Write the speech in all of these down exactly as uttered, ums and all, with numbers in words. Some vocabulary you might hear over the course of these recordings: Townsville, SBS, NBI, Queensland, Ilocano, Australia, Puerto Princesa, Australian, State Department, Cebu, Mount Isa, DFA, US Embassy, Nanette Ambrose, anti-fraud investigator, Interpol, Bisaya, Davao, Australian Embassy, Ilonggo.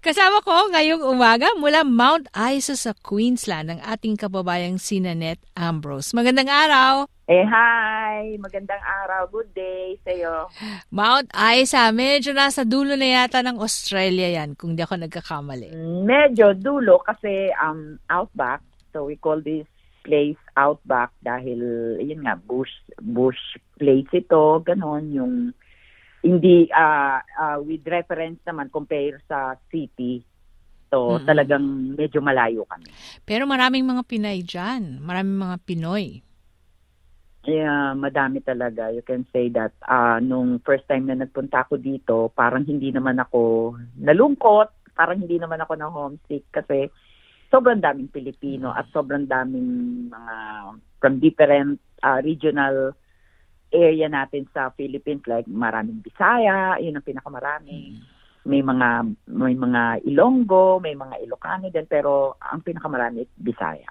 Kasama ko ngayong umaga mula Mount Isa sa Queensland ang ating kababayang si Nanette Ambrose. Magandang araw! Eh, hi! Magandang araw. Good day sa'yo. Mount Isa, medyo nasa dulo na yata ng Australia yan, kung di ako nagkakamali. Medyo dulo kasi um, outback. So we call this place outback dahil, yun nga, bush, bush place ito. Ganon yung, hindi, uh, uh, with reference naman, compare sa city. So mm-hmm. talagang medyo malayo kami. Pero maraming mga Pinay dyan. Maraming mga Pinoy. Yeah, madami talaga. You can say that uh, nung first time na nagpunta ako dito, parang hindi naman ako nalungkot, parang hindi naman ako na homesick kasi sobrang daming Pilipino at sobrang daming mga uh, from different uh, regional area natin sa Philippines, like maraming Bisaya, yun ang pinakamarami. May mga may mga Ilonggo, may mga Ilocano din, pero ang pinakamarami Bisaya.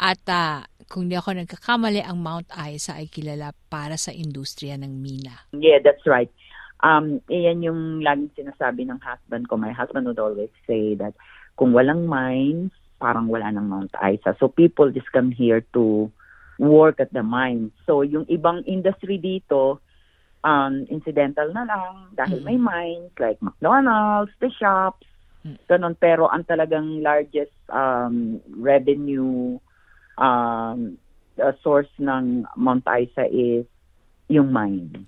At uh, kung di ako nagkakamali, ang Mount Isa ay kilala para sa industriya ng mina. Yeah, that's right. Um, iyan yung laging sinasabi ng husband ko. My husband would always say that kung walang mines, parang wala ng Mount Isa. So people just come here to work at the mines. So yung ibang industry dito, um, incidental na lang dahil mm-hmm. may mines like McDonald's, the shops, ganun. Pero ang talagang largest um, revenue Um, uh, source ng Mount Isa is yung mine.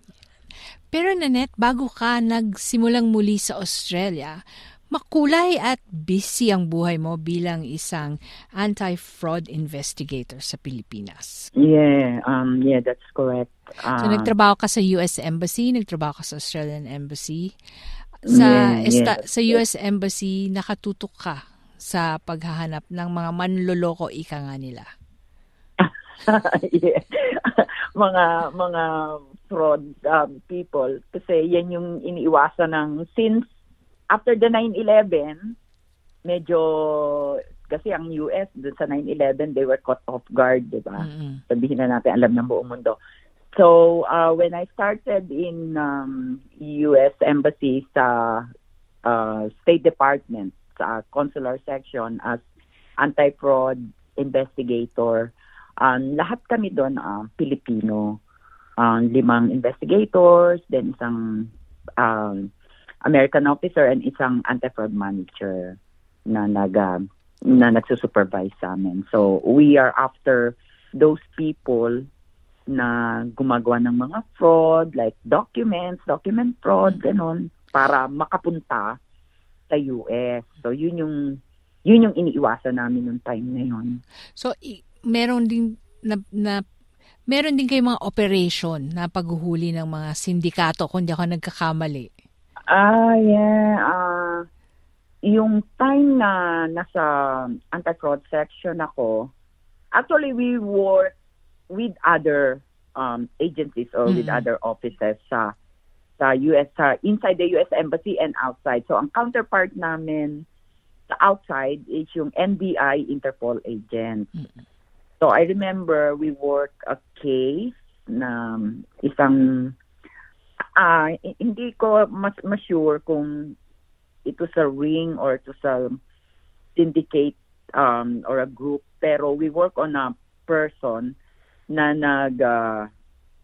Pero Nanette, bago ka nagsimulang muli sa Australia, makulay at busy ang buhay mo bilang isang anti-fraud investigator sa Pilipinas. Yeah, um, yeah, that's correct. Uh, so nagtrabaho ka sa U S Embassy, nagtrabaho ka sa Australian Embassy. Sa, yeah, esta, yeah, sa U S Embassy, nakatutok ka sa paghahanap ng mga manloloko, ika nga nila. yeah. mga mga fraud um, people kasi yan yung iniiwasan ng since after the nine eleven, medyo kasi ang U S dun sa nine eleven they were caught off guard, di ba? Mm-hmm. Sabihin na natin alam ng buong mundo. So uh, when I started in um, U S Embassy sa uh, State Department sa consular section as anti-fraud investigator, Um, lahat kami doon, uh, Pilipino, um, limang investigators, then isang um, American officer and isang anti-fraud manager na, nag, uh, na nagsusupervise sa amin. So we are after those people na gumagawa ng mga fraud, like documents, document fraud, ganun, para makapunta sa U S. So yun yung, yun yung iniiwasan namin nung time na yun. So i- meron din na, na meron din kayong mga operation na paghuhuli ng mga sindikato kung di ako nagkakamali. Ah, uh, yeah. Uh, yung time na nasa anti-fraud section ako, actually we work with other um, agencies or mm. with other offices sa sa U S, sa inside the U S Embassy and outside. So ang counterpart namin sa outside is yung N B I Interpol agent. Mm. So I remember we worked a case na isang, uh, hindi ko mas, mas sure kung ito sa ring or ito sa syndicate um, or a group. Pero we work on a person na nag, uh,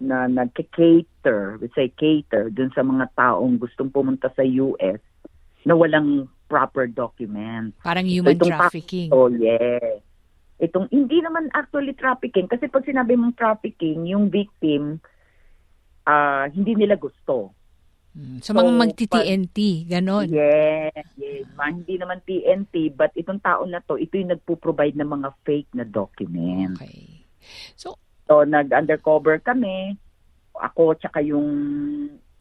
na nag-cater, we say cater, dun sa mga taong gustong pumunta sa U S na walang proper document. Parang human so, trafficking. Pa- oh, yeah. Itong hindi naman actually trafficking kasi pag sinabi mong trafficking, yung victim uh, hindi nila gusto. So, so mga mag-T N T, gano'n? Yes, yes. Man, hindi naman T N T but itong tao na to, ito yung nagpo-provide ng mga fake na document. Okay. So, so nag-undercover kami, ako tsaka yung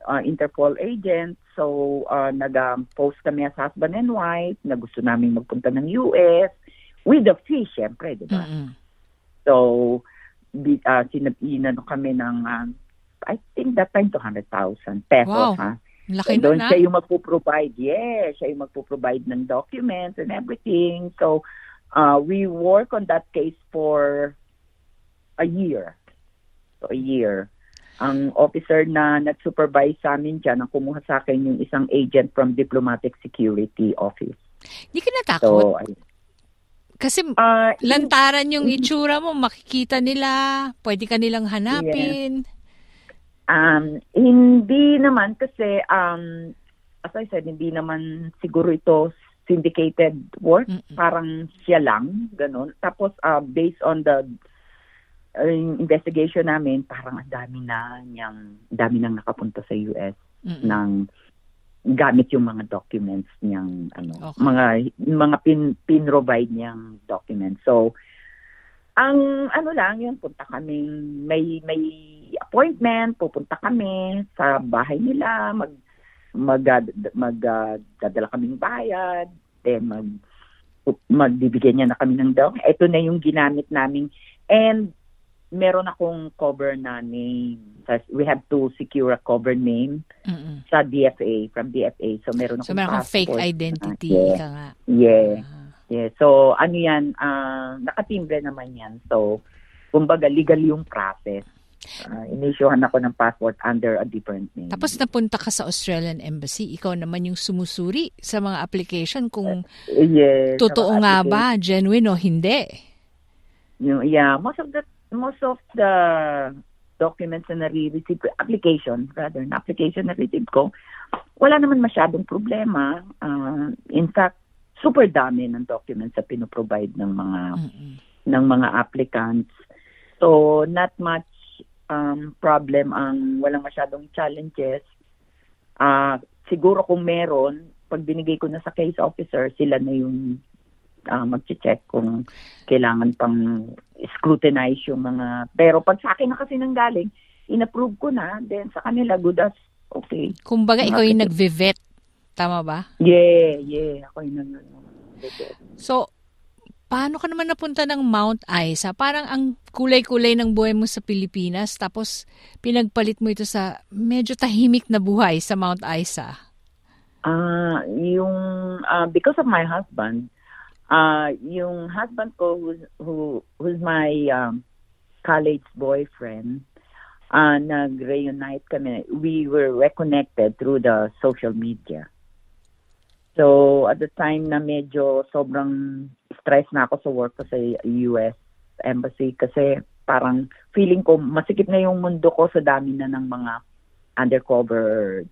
uh, Interpol agent. So, uh, nag-post kami as husband and wife na gusto namin magpunta ng U S with a fee, syempre, di ba? Mm-hmm. So, uh, sinabihan kami ng, uh, I think that time, two hundred thousand pesos, wow. ha? Laki so, doon na. Siya yung magpo-provide, yeah, siya yung magpo-provide ng documents and everything. So, uh, we work on that case for a year. So, a year. Ang officer na nag-supervise sa amin dyan, ang kumuha sa akin yung isang agent from Diplomatic Security Office. Hindi ka natakot? So, I, Kasi uh, lantaran yung itsura mo, makikita nila, pwede ka nilang hanapin. Yes. Um, hindi naman kasi, um, as I said, hindi naman siguro ito syndicated work. Mm-mm. Parang siya lang, ganun. Tapos, uh, based on the uh, investigation namin, parang ang dami na niyang, dami nang nakapunta sa U S Mm-mm. ng gamit yung mga documents niyang, ano, okay. mga, mga pin, pin-provide niyang documents. So, ang ano lang yun, punta kami, may, may, appointment, pupunta kami sa bahay nila, mag magdadala mag, uh, kaming bayad, then mag magbibigyan niya na kami ng daw. Ito na yung ginamit namin. And meron akong cover na name. We have to secure a cover name mm-hmm. sa D F A, from D F A. So meron akong, so, meron akong fake identity. Yeah. Ka nga. Yeah. Ah. Yeah. So ano yan, uh, nakatimbre naman yan. So kumbaga legal yung process. Uh, Inisyuhan ako ng passport under a different name. Tapos napunta ka sa Australian Embassy. Ikaw naman yung sumusuri sa mga application kung uh, yes, totoo nga ba, genuine o hindi. Yeah, most of the most of the documents na nare-receive, application rather, na application na receive ko, wala naman masyadong problema. Uh, in fact, super dami ng documents na pinoprovide ng mga mm-hmm. ng mga applicants. So, not much Um, problem, ang walang masyadong challenges. Uh, siguro kung meron, pag binigay ko na sa case officer, sila na yung uh, mag-check kung kailangan pang scrutinize yung mga... Pero pag sa akin na kasi nanggaling, in-approve ko na, then sa kanila, good as okay. Kumbaga, ikaw yung nag-vivet, tama ba? Yeah, yeah. Ako yung nag-vivet. So, paano ka naman napunta ng Mount Isa? Parang ang kulay-kulay ng buhay mo sa Pilipinas, tapos pinagpalit mo ito sa medyo tahimik na buhay sa Mount Isa. Ah, uh, yung uh, because of my husband, uh, yung husband ko who's, who who's my um, college boyfriend, uh, nag-reunite kami. We were reconnected through the social media. So, at the time na medyo sobrang stress na ako sa work ko sa U S Embassy kasi parang feeling ko masikip na yung mundo ko sa dami na ng mga undercover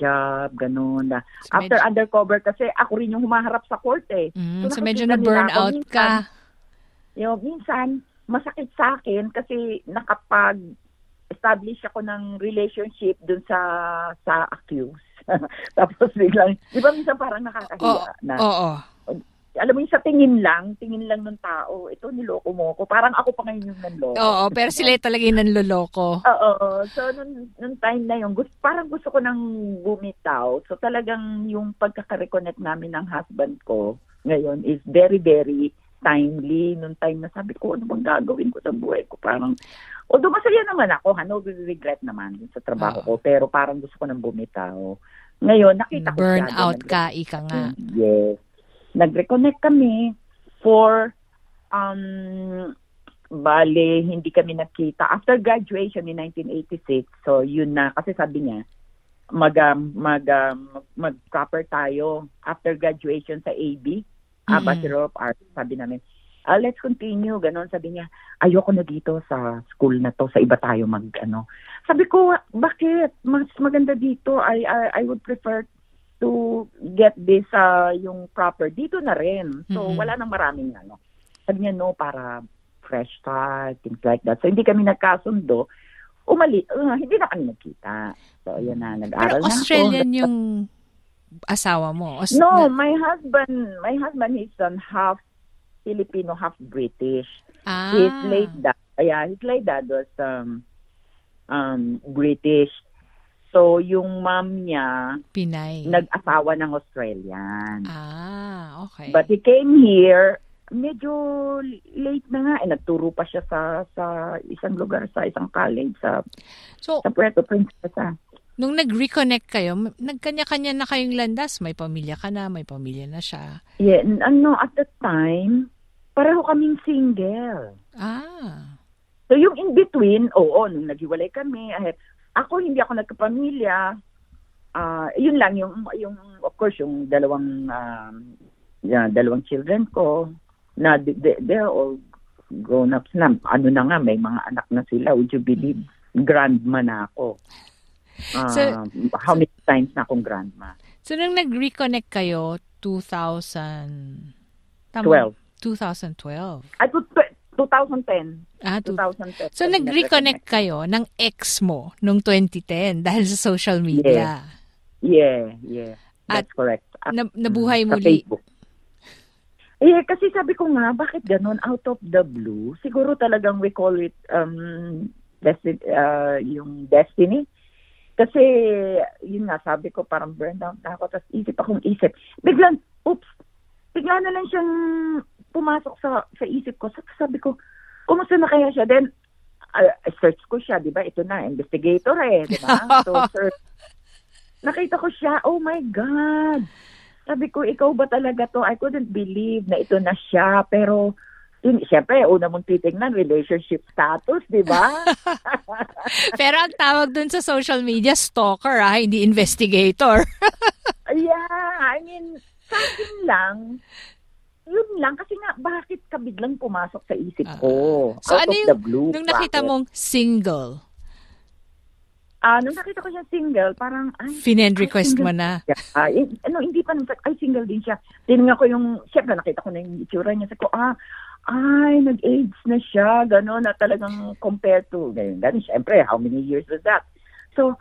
job, ganun. Na. So after medyo, undercover kasi ako rin yung humaharap sa court eh. Mm, so, so medyo na-burnout ka. Yung, minsan, masakit sa akin kasi nakapag-establish ako ng relationship dun sa sa accused. Tapos biglang, di ba minsan parang nakakahiya oh, na. Oo. Oh, oh. Alam mo yung sa tingin lang, tingin lang ng tao, ito niloko mo ko. Parang ako pa ngayon yung nanloko. Oo, oh, oh, pero sila talaga yung nanloloko. Oo. Oh, oh. So, nung, nung time na yun, gusto, parang gusto ko nang bumitaw. So, talagang yung pagkakareconnect namin ng husband ko ngayon is very, very timely. Nung time na sabi ko, ano bang gagawin ko sa buhay ko? Parang, although masaya naman ako, ha, no regret naman sa trabaho oh. ko, pero parang gusto ko nang bumitaw. Ngayon, nakita ko burn siya. Burnout ka, ika nga. Yes. Nag-reconnect kami for, um, bale, hindi kami nakita. After graduation in nineteen eighty-six, so yun na, kasi sabi niya, mag, mag, mag-proper tayo after graduation sa A B, mm-hmm. uh, Bachelor of Arts, sabi namin. Uh, let's continue, ganon. Sabi niya, ayoko na dito sa school na to, sa iba tayo mag, ano. Sabi ko, bakit? Mas maganda dito. I I, I would prefer to get this, uh, yung proper dito na rin. So, mm-hmm. wala nang maraming, ano. Sabi niya, no, para fresh start, things like that. So, hindi kami nagkasundo. Umali, uh, hindi na kami nagkita. So, yun na, nag-aral na ako. Pero Australian yung asawa mo? Aust- no, my husband, my husband is on half Filipino, half British. Ah. His late dad, yeah, his late dad was um, um, British. So, yung mom niya, Pinay. Nag-asawa ng Australian. Ah, okay. But he came here, medyo late na nga. Eh, nagturo pa siya sa, sa isang lugar, sa isang college, sa, so, sa Puerto Princesa. Nung nag-reconnect kayo, nagkanya-kanya na kayong landas. May pamilya ka na, may pamilya na siya. Yeah, ano, at that time, pareho kaming single. Ah. So, yung in-between, oo, nung naghiwalay kami, I have, ako hindi ako nagkapamilya. Uh, yun lang yung yung of course yung dalawang uh, yeah, dalawang children ko na they, they're all grown ups na. Ano na nga, may mga anak na sila. Would you believe, grandma na ako. Uh, so, how many times na akong grandma? So nung nag-reconnect kayo two thousand twelve. twenty twelve. I put twenty ten. Ah, twenty ten. So, nag-reconnect kayo ng ex mo noong twenty ten dahil sa social media. Yeah, yeah. yeah. That's At correct. At na- nabuhay sa muli. Facebook. Eh, kasi sabi ko nga, bakit ganun? Out of the blue, siguro talagang we call it um, desti- uh, yung destiny. Kasi, yun nga, sabi ko parang burned out na ako. Tapos isip akong isip. Biglang, oops, bigla na lang siyang pumasok sa, sa isip ko. Sabi ko, kumusta na kaya siya? Then, uh, search ko siya, di ba? Ito na, investigator eh, di ba? So, search. Nakita ko siya, oh my God! Sabi ko, ikaw ba talaga to? I couldn't believe na ito na siya. Pero, yun, siyempre, una mong titignan, relationship status, di ba? Pero ang tawag dun sa social media, stalker, ah, hindi investigator. Yeah, I mean, sakin lang, yun lang kasi nga bakit ka biglang pumasok sa isip ko? Uh, so out ano of yung, the blue, nung nakita bakit? Mong single? Ah, uh, nung nakita ko siya single, parang ay, finend request mo na. Ah, uh, no, hindi pa nung ay single din siya. Tiningnan ko yung syempre nakita ko na yung itsura niya, sabi ko, ah, ay nag-AIDS na siya, gano'n na talagang compared to ganyan. Ganun syempre, how many years was that? So,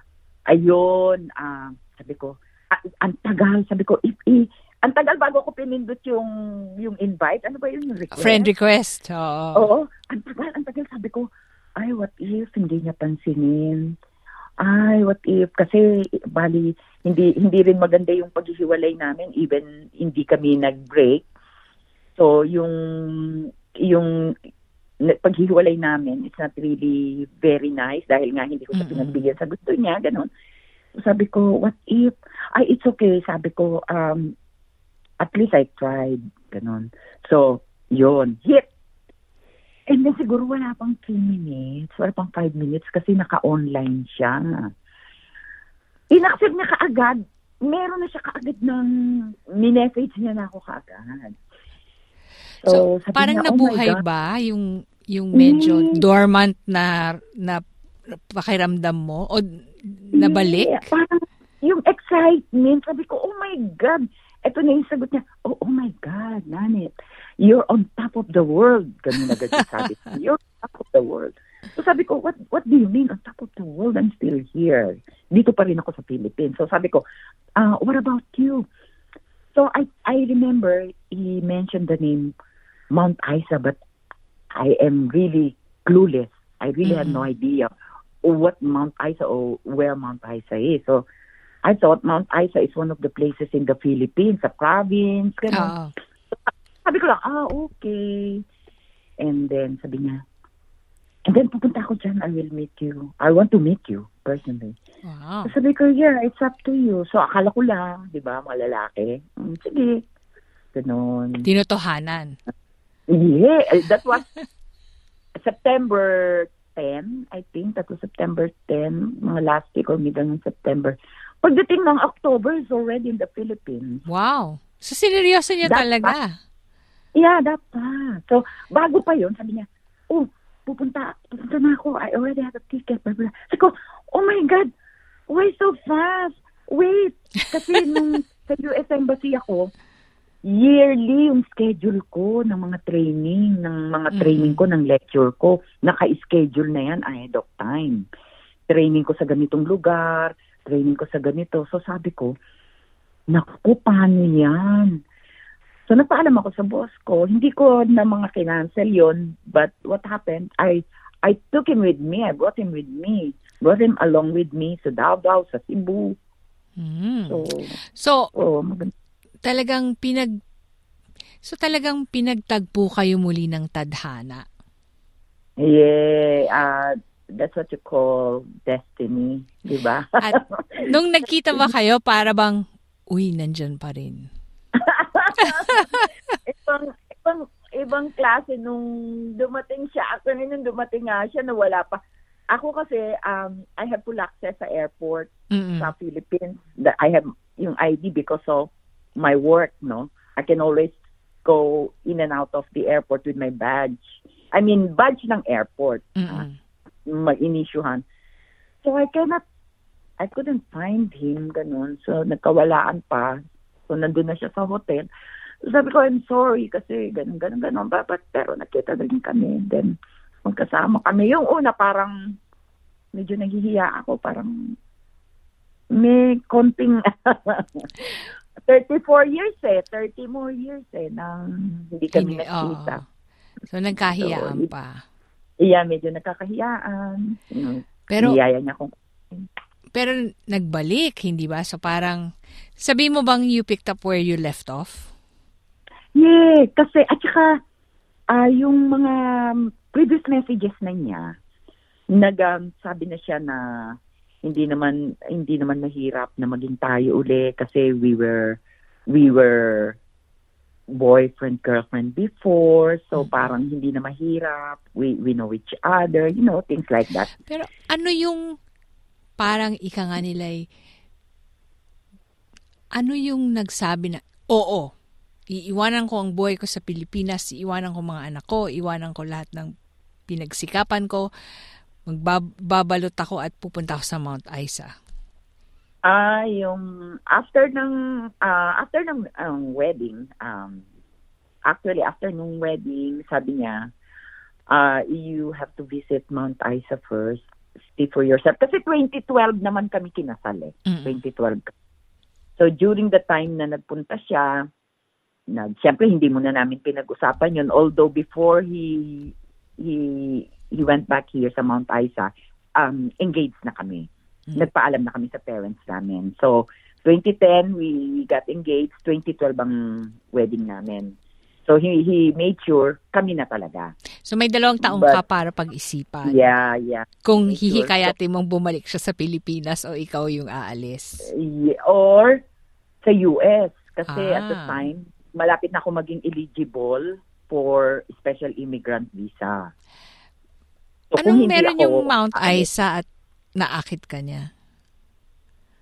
ayun, ah, uh, sabi ko, ah, ang tagal, sabi ko, if eh, ang tagal bago ko pinindot yung yung invite. Ano ba yun? Yung request? Friend request. Oh. Oo. Ang tagal, ang tagal. Sabi ko, ay, what if hindi niya pansinin? Ay, what if? Kasi, bali, hindi hindi rin maganda yung paghihiwalay namin. Even hindi kami nag-break. So, yung yung paghihiwalay namin, it's not really very nice. Dahil nga, hindi ko siya pinagbigyan sa gusto niya. Ganon. So, sabi ko, what if? Ay, it's okay. Sabi ko, um, at least I tried. Ganon. So, yun. Hit! And then siguro wala pang three minutes. Wala pang five minutes kasi naka-online siya. Inaccept niya kaagad. Meron na siya kaagad ng minessage niya na ako kaagad. So, so parang niya, nabuhay oh ba yung yung medyo mm. dormant na, na pakiramdam mo? O nabalik? Yeah, parang yung excitement. Sabi ko, oh my God! Ito na yung sagot niya, oh, oh my God, Nanette, you're on top of the world. Ganun agad yung sabi ko, you're on top of the world. So sabi ko, what what do you mean on top of the world? I'm still here. Dito pa rin ako sa Philippines. So sabi ko, uh, what about you? So I I remember he mentioned the name Mount Isa, but I am really clueless. I really mm-hmm. had no idea what Mount Isa or where Mount Isa is. So I thought Mount Isa is one of the places in the Philippines, a province, gano'n. Oh. Sabi ko lang, ah, okay. And then, sabi niya, and then pupunta ako dyan, I will meet you. I want to meet you, personally. Wow. So, sabi ko, yeah, it's up to you. So, akala ko lang, di ba, mga lalaki. Mm, sige. Gano'n. Tinutuhanan. Yeah, that was September tenth, I think. That was September tenth, mga last week or middle ng September. Pagdating ng October, is already in the Philippines. Wow. So, sineryoso niya that talaga. Pa. Yeah, that pa. So, bago pa yun, sabi niya, oh, pupunta, pupunta na ako. I already have a ticket. Blah, blah. Sabi ko, oh my God, why so fast? Wait. Kasi nung sa U S Embassy ako, yearly yung schedule ko ng mga training, ng mga mm-hmm. training ko, ng lecture ko, naka-schedule na yan ahead of time. Training ko sa ganitong lugar, training ko sa ganito. So, sabi ko, naku, paano yan? So, nagpaalam ako sa boss ko. Hindi ko na mga kinansel yon. But what happened, I I took him with me. I brought him with me. brought him along with me sa Davao, sa Cebu. Mm. So, so oh, mag- talagang pinag So talagang pinagtagpo kayo muli ng tadhana. Yeah, uh, that's what you call destiny, di ba? At nung nagkita ba kayo, para bang, uy, nandyan pa rin. ibang, ibang, ibang klase nung dumating siya. Ako nung dumating nga siya, nawala pa. Ako kasi, um, I have full access sa airport mm-hmm. sa Philippines. I have yung I D because of my work, no? I can always go in and out of the airport with my badge. I mean, badge ng airport. Mm-hmm. Uh, ma-inisyuhan. So I cannot, I couldn't find him, ganun. So nagkawalaan pa. So nandun na siya sa hotel. So sabi ko, I'm sorry kasi ganun, ganun, ganun. But, pero nakita din kami. Then magkasama kami. Yung una parang medyo naghihiya ako. Parang may konting... thirty-four years eh. thirty more years eh. Na hindi kami hindi, nakita. Oh. So, nagkahiyaan so, pa. Iya, medyo nagkakahiyaan. Pero, hiyaya niya kung... Pero, nagbalik, hindi ba? So, parang, sabi mo bang you picked up where you left off? Yeah, kasi, at saka, uh, yung mga previous messages na niya, nag, um, sabi na siya na, hindi naman hindi naman mahirap na maging tayo uli kasi we were we were boyfriend girlfriend before, so parang hindi na mahirap, we we know each other, you know, things like that. Pero ano yung parang ika nga nila'y ano yung nagsabi na oo, iiwanan ko ang boy ko sa Pilipinas, iiwanan ko mga anak ko, iiwanan ko lahat ng pinagsikapan ko, magbabalot ako at pupunta ako sa Mount Isa. Ah, yung after ng uh, after ng um, wedding, um, actually after ng wedding, sabi niya, uh, you have to visit Mount Isa first, see for yourself. Kasi twenty twelve naman kami kinasal eh. Mm-hmm. twenty twelve. So during the time na nagpunta siya, na, siyempre hindi muna namin pinag-usapan yun. Although before he he He went back here sa Mount Isa. Um, engaged na kami. Nagpaalam na kami sa parents namin. So, twenty ten, we got engaged. twenty twelve ang wedding namin. So, he he made sure kami na talaga. So, may dalawang taong But, ka para pag-isipan. Yeah, yeah. Kung hihikayatin mong bumalik siya sa Pilipinas o ikaw yung aalis. Or sa U S. Kasi ah. at the time, malapit na ako maging eligible for special immigrant visa. So, anong meron ako, yung Mount Isa at naakit ka niya?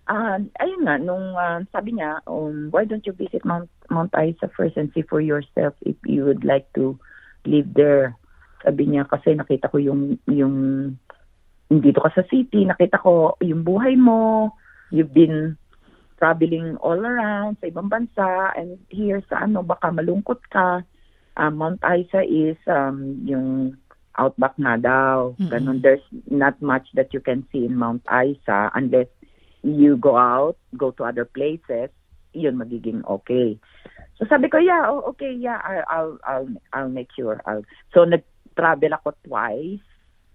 Uh, ayun nga, nung uh, sabi niya, um, why don't you visit Mount, Mount Isa first and see for yourself if you would like to live there. Sabi niya, kasi nakita ko yung, yung dito ka sa city, nakita ko yung buhay mo, you've been traveling all around sa ibang bansa, and here sa ano, baka malungkot ka. Uh, Mount Isa is um, yung... outback na daw. Ganun. There's not much that you can see in Mount Isa unless you go out, go to other places, yun magiging okay. So sabi ko, yeah, oh, okay, yeah, I'll, I'll, I'll make sure. I'll. So nag-travel ako twice,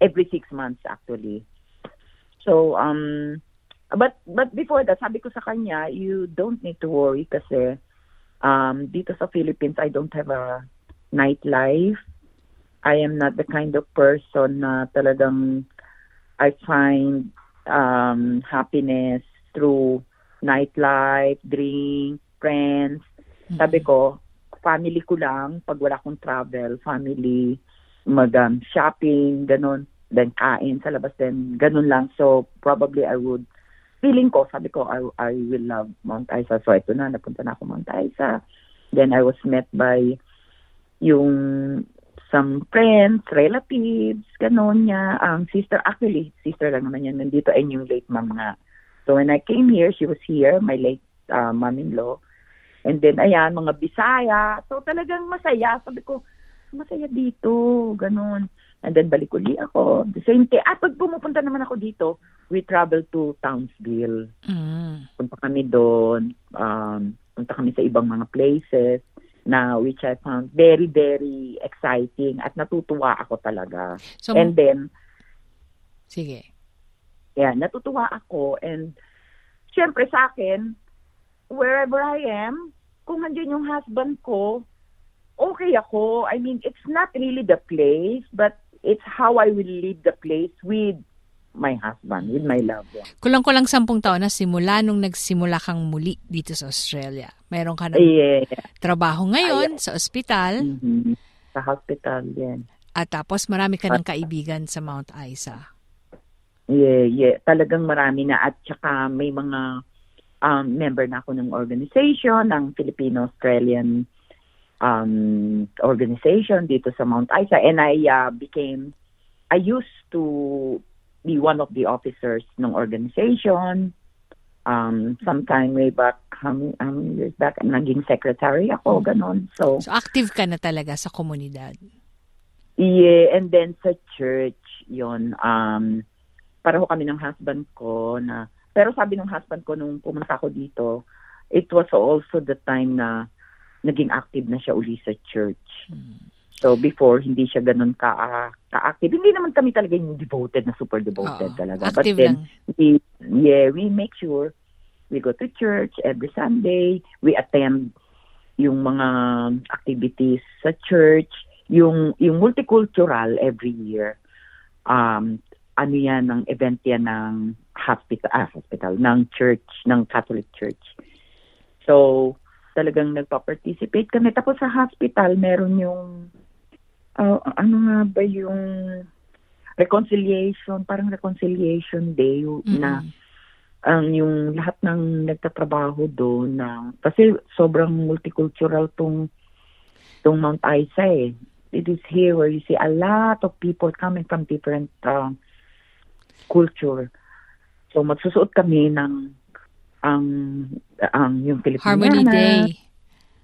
every six months actually. So, um, but, but before that, sabi ko sa kanya, you don't need to worry kasi um, dito sa Philippines, I don't have a nightlife. I am not the kind of person na talagang I find um, happiness through nightlife, drink, friends. Mm-hmm. Sabi ko, family ko lang, pag wala akong travel, family, mag-shopping, um, ganun, then kain sa labas, then ganun lang. So probably I would, feeling ko, sabi ko, I, I will love Mount Isa. So ito na, napunta na ako Mount Isa. Then I was met by yung... some friends, relatives, gano'n niya. Um, sister, actually, sister lang naman yan nandito and yung late mom nga. So when I came here, she was here, my late uh, mom-in-law. And then, ayan, mga Bisaya. So talagang masaya. Sabi ko, masaya dito, gano'n. And then balik uli ako. The same day, ah, pag pumupunta naman ako dito, we travel to Townsville. Mm. Punta kami doon. Um, punta kami sa ibang mga places. Now, which I found very, very exciting at natutuwa ako talaga. So, and then... Sige. Kaya natutuwa ako, and syempre sa akin, wherever I am, kung nandiyan yung husband ko, okay ako. I mean, it's not really the place, but it's how I will leave the place with my husband, with my loved one. Kulang-kulang sampung taon na simula nung nagsimula kang muli dito sa Australia. Meron ka ng yeah. trabaho ngayon Ayan. sa ospital. Mm-hmm. Sa hospital, yan. At tapos marami ka ng kaibigan sa Mount Isa. Yeah, yeah. Talagang marami na. At saka may mga um, member na ako ng organization, ng Filipino-Australian um, organization dito sa Mount Isa. And I uh, became, I used to be one of the officers ng organization. Um, sometime way back, how many, how many years back, naging secretary ako, ganon. So, so active ka na talaga sa komunidad? Yeah, and then sa church, yun, um, pareho kami ng husband ko na, pero sabi ng husband ko nung pumunta ko dito, it was also the time na naging active na siya uli sa church. Hmm. So before, hindi siya ganun ka, uh, ka-active. Hindi naman kami talaga yung devoted na super devoted Oo, talaga. But then, we, yeah, we make sure we go to church every Sunday. We attend yung mga activities sa church. Yung yung multicultural every year. Um, ano yan, ng event yan ng hospital, ah, hospital, ng church, ng Catholic Church. So, talagang nagpa-participate kami. Tapos sa hospital, meron yung Uh, ano nga ba yung reconciliation, parang reconciliation day na ang um, yung lahat ng nagtatrabaho doon na, kasi sobrang multicultural tong tong Mount Isa eh. It is here where you see a lot of people coming from different uh, culture. So magsusuot kami ng ang um, um, yung Filipino Harmony Day.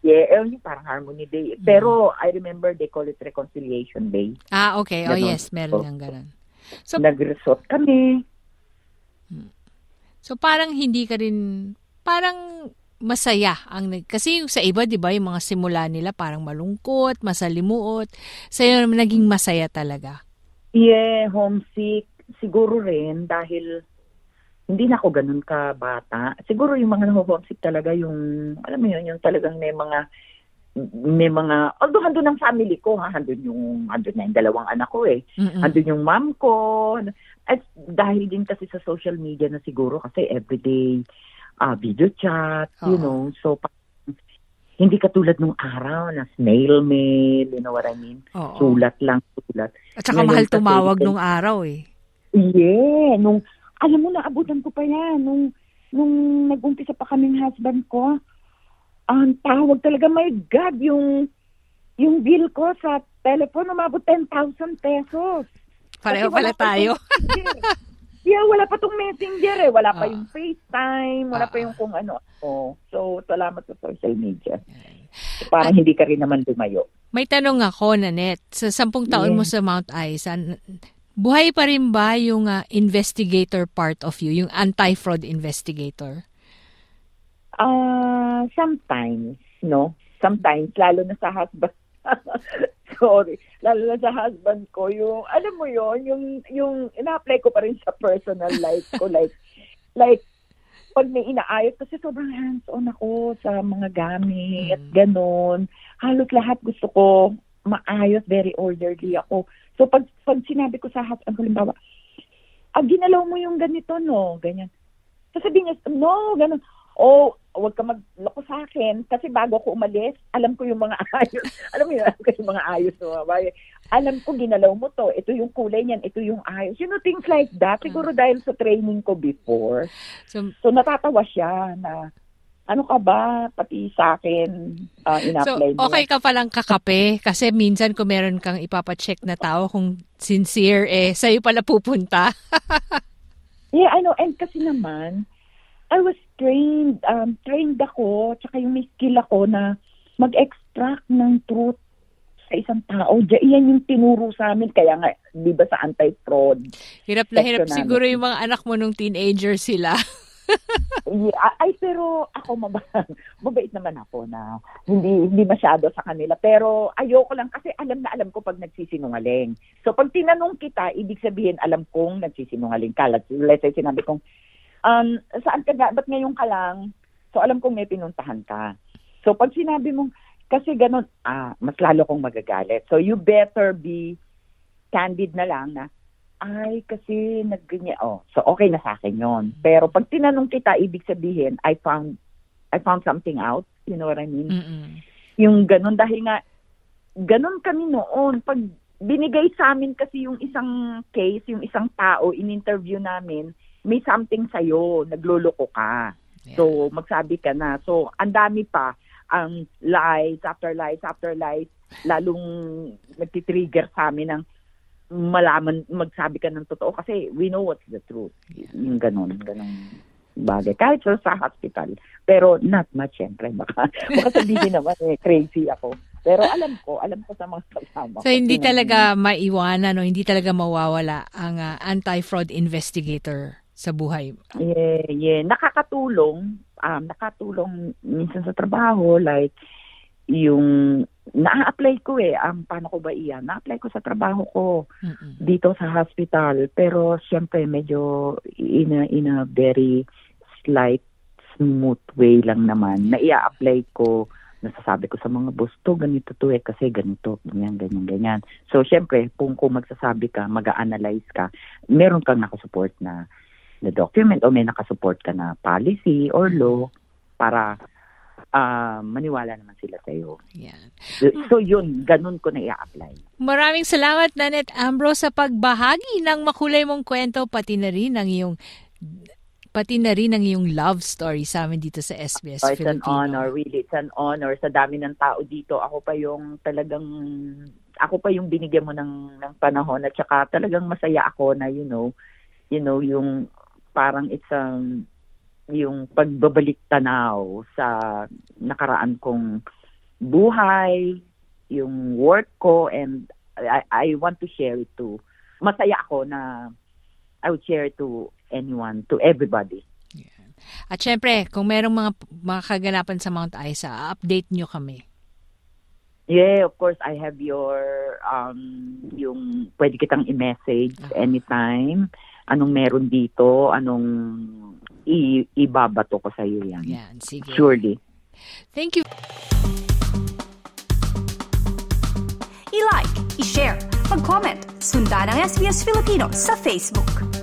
Yeah, yung parang Harmony Day. Pero I remember they call it Reconciliation Day. Ah, okay. Oh, ganun. Yes. Meron niyang ganun. So, nag-resort kami. So, parang hindi ka rin, parang masaya. ang Kasi sa iba, di ba, yung mga simula nila parang malungkot, masalimuot. Sa'yo naman naging masaya talaga. Yeah, homesick. Siguro rin dahil hindi na ako ganun ka bata. Siguro yung mga na-homesick talaga yung, alam mo yun, yung talagang may mga, may mga, although handun ang family ko, ha? Handun yung, handun na yung dalawang anak ko eh. Mm-mm. Handun yung mom ko. At dahil din kasi sa social media na siguro, kasi everyday uh, video chat, oh. you know, so pa- hindi katulad nung araw na snail mail, you know what I mean? Oh. Sulat lang, sulat. At saka mahal tumawag nung araw eh. Yeah, nung, alam mo, naabutan ko pa yan. Nung, nung nag-umpisa pa kaming husband ko, ang um, tawag talaga, my God, yung, yung bill ko sa telepono, umabot ten thousand pesos. Pareho pala tayo. Yeah, wala pa tong messenger eh. Wala pa uh, yung FaceTime, wala uh, pa yung kung ano. Oh, so, salamat sa social media. So, parang At, hindi ka rin naman lumayo. May tanong ako, Nanette. Sa sampung taon yeah. mo sa Mount Isa, buhay pa rin ba yung uh, investigator part of you, yung anti-fraud investigator? Uh, sometimes, no? Sometimes, lalo na sa husband. Sorry. Lalo na sa husband ko. Yung, alam mo yun, yung, yung ina-apply ko pa rin sa personal life ko. Like, like pag may inaayos, kasi sobrang hands-on ako sa mga gamit, mm. ganun. Halos lahat gusto ko maayos, very orderly ako. So, pag, pag sinabi ko sa husband, halimbawa, ah, ginalaw mo yung ganito, no? Ganyan. Sasabihin niya, no, gano'n. Oh, huwag ka magloko sa akin kasi bago ako umalis, alam ko yung mga ayos. Alam mo yun, alam ko yung mga ayos. No? Alam ko, ginalaw mo to. Ito yung kulay niyan, ito yung ayos. You know, things like that. Siguro dahil sa training ko before. So, so natatawa siya na, ano ka ba? Pati sa akin, uh, in-apply mo. So, okay ka palang kakape? Kasi minsan kung meron kang ipapacheck na tao, kung sincere eh, sa'yo pala pupunta. Yeah, I know. And kasi naman, I was trained, um, trained ako, tsaka yung may skill ako na mag-extract ng truth sa isang tao. Iyan yung tinuro sa amin. Kaya nga, di ba sa anti-fraud? Hirap na hirap siguro yung mga anak mo nung teenager sila. Yeah, ay pero ako mabait, mabait naman ako na hindi hindi masyado sa kanila, pero ayoko lang kasi alam na alam ko pag nagsisinungaling. So pag tinanong kita, ibig sabihin alam kong nagsisinungaling ka. Let's say sinabi kong um saan ka ba ngayon ka lang? So alam kong may pinuntahan ka. So pag sinabi mong kasi ganun, ah, mas lalo kong magagalit. So you better be candid na lang na ay, kasi nagganyan. Oh, so okay na sa akin yun. Pero pag tinanong kita, ibig sabihin, I found I found something out. You know what I mean? Mm-mm. Yung ganun. Dahil nga, ganun kami noon. Pag binigay sa amin kasi yung isang case, yung isang tao, in-interview namin, may something sa'yo, nagluloko ka. Yeah. So, magsabi ka na. So, ang dami pa. Ang um, lies, after lies, after lies, lalong nagtitrigger sa amin ng malaman, magsabi ka ng totoo kasi we know what's the truth. Yeah. Yung ganun, ganun bagay. Kahit sa hospital. Pero not much, syempre. Baka, baka sabihin naman, eh, crazy ako. Pero alam ko, alam ko sa mga kasama. So, hindi Kina- talaga maiwanan, no? Hindi talaga mawawala ang uh, anti-fraud investigator sa buhay. Yeah, yeah. Nakakatulong, um, nakatulong minsan sa trabaho, like, yung na-apply ko eh, um, paano ko ba iyan? Na-apply ko sa trabaho ko mm-hmm. dito sa hospital, pero syempre medyo in a, in a very slight, smooth way lang naman. Na-i-apply ko, nasasabi ko sa mga boss, to ganito to eh, kasi ganito, ganyan, ganyan, ganyan. So syempre, kung, kung magsasabi ka, mag-a-analyze ka, meron kang nakasupport na, na document o may nakasupport ka na policy or law para Uh, maniwala naman sila sa'yo. Yan. So yun, ganun ko na i-apply. Maraming salamat, Nanette Ambrose, sa pagbahagi ng makulay mong kwento, pati na rin ang iyong, pati na rin ang iyong love story sa amin dito sa S B S oh, it's Filipino. It's an honor, really. It's an honor. Sa dami ng tao dito, ako pa yung talagang, ako pa yung binigyan mo ng, ng panahon at saka talagang masaya ako na, you know, you know, yung parang it's a, yung pagbabalik tanaw sa nakaraan kong buhay, yung work ko, and I, I want to share it to, masaya ako na I would share it to anyone, to everybody. Yeah. At syempre, kung merong mga, mga kaganapan sa Mount Isa, update nyo kami. Yeah, of course, I have your, um, yung pwede kitang i-message uh-huh. anytime. Anong meron dito, anong i- ibabato ko sa iyo yan. Yan, sige. Surely. Thank you. I-like, i-share, mag-comment, sundan ang S B S Filipino sa Facebook.